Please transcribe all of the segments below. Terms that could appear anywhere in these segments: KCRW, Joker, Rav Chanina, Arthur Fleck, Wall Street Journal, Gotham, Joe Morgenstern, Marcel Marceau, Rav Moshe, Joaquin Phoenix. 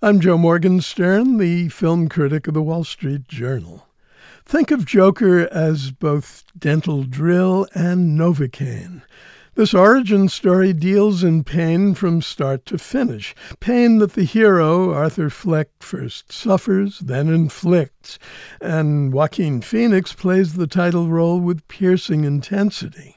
I'm Joe Morgenstern, the film critic of the Wall Street Journal. Think of Joker as both dental drill and Novocaine. This origin story deals in pain from start to finish, pain that the hero, Arthur Fleck, first suffers, then inflicts, and Joaquin Phoenix plays the title role with piercing intensity.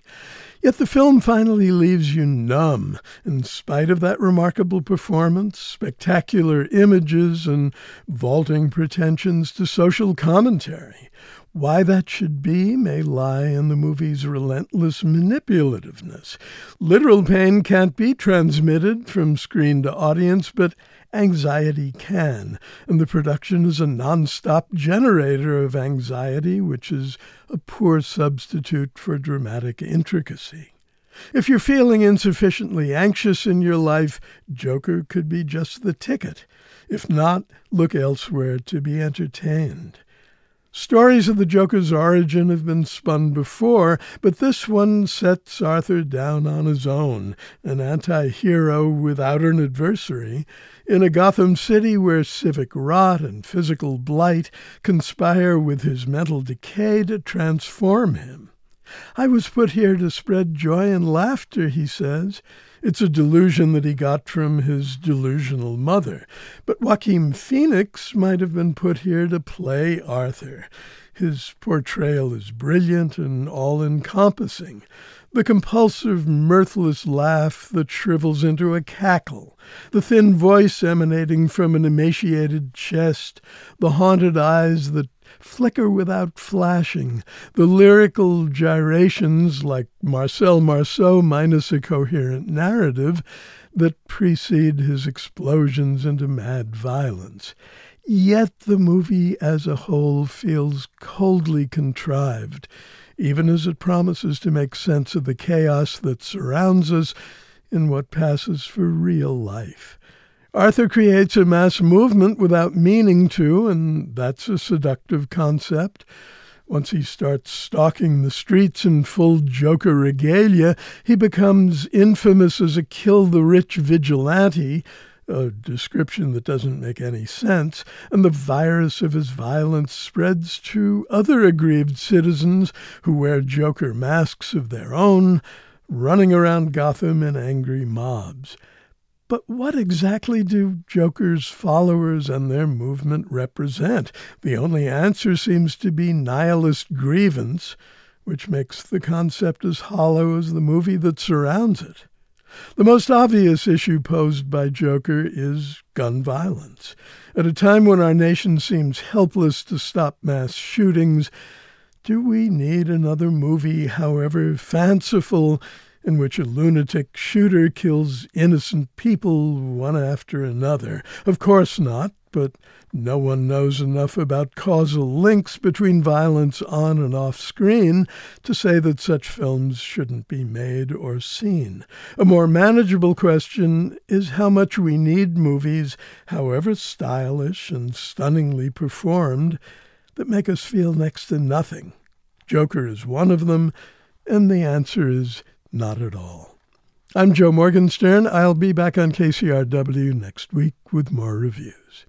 Yet the film finally leaves you numb, in spite of that remarkable performance, spectacular images, and vaulting pretensions to social commentary. Why that should be may lie in the movie's relentless manipulativeness. Literal pain can't be transmitted from screen to audience, but anxiety can, and the production is a nonstop generator of anxiety, which is a poor substitute for dramatic intricacy. If you're feeling insufficiently anxious in your life, Joker could be just the ticket. If not, look elsewhere to be entertained. Stories of the Joker's origin have been spun before, but this one sets Arthur down on his own, an anti-hero without an adversary, in a Gotham City where civic rot and physical blight conspire with his mental decay to transform him. "I was put here to spread joy and laughter," he says. It's a delusion that he got from his delusional mother. But Joaquin Phoenix might have been put here to play Arthur. His portrayal is brilliant and all-encompassing. The compulsive, mirthless laugh that shrivels into a cackle, the thin voice emanating from an emaciated chest, the haunted eyes that flicker without flashing, the lyrical gyrations like Marcel Marceau minus a coherent narrative that precede his explosions into mad violence. Yet the movie as a whole feels coldly contrived. Even as it promises to make sense of the chaos that surrounds us in what passes for real life. Arthur creates a mass movement without meaning to, and that's a seductive concept. Once he starts stalking the streets in full Joker regalia, he becomes infamous as a kill-the-rich vigilante, a description that doesn't make any sense, and the virus of his violence spreads to other aggrieved citizens who wear Joker masks of their own, running around Gotham in angry mobs. But what exactly do Joker's followers and their movement represent? The only answer seems to be nihilist grievance, which makes the concept as hollow as the movie that surrounds it. The most obvious issue posed by Joker is gun violence. At a time when our nation seems helpless to stop mass shootings, do we need another movie, however fanciful, in which a lunatic shooter kills innocent people one after another? Of course not, but no one knows enough about causal links between violence on and off screen to say that such films shouldn't be made or seen. A more manageable question is how much we need movies, however stylish and stunningly performed, that make us feel next to nothing. Joker is one of them, and the answer is not at all. I'm Joe Morgenstern. I'll be back on KCRW next week with more reviews.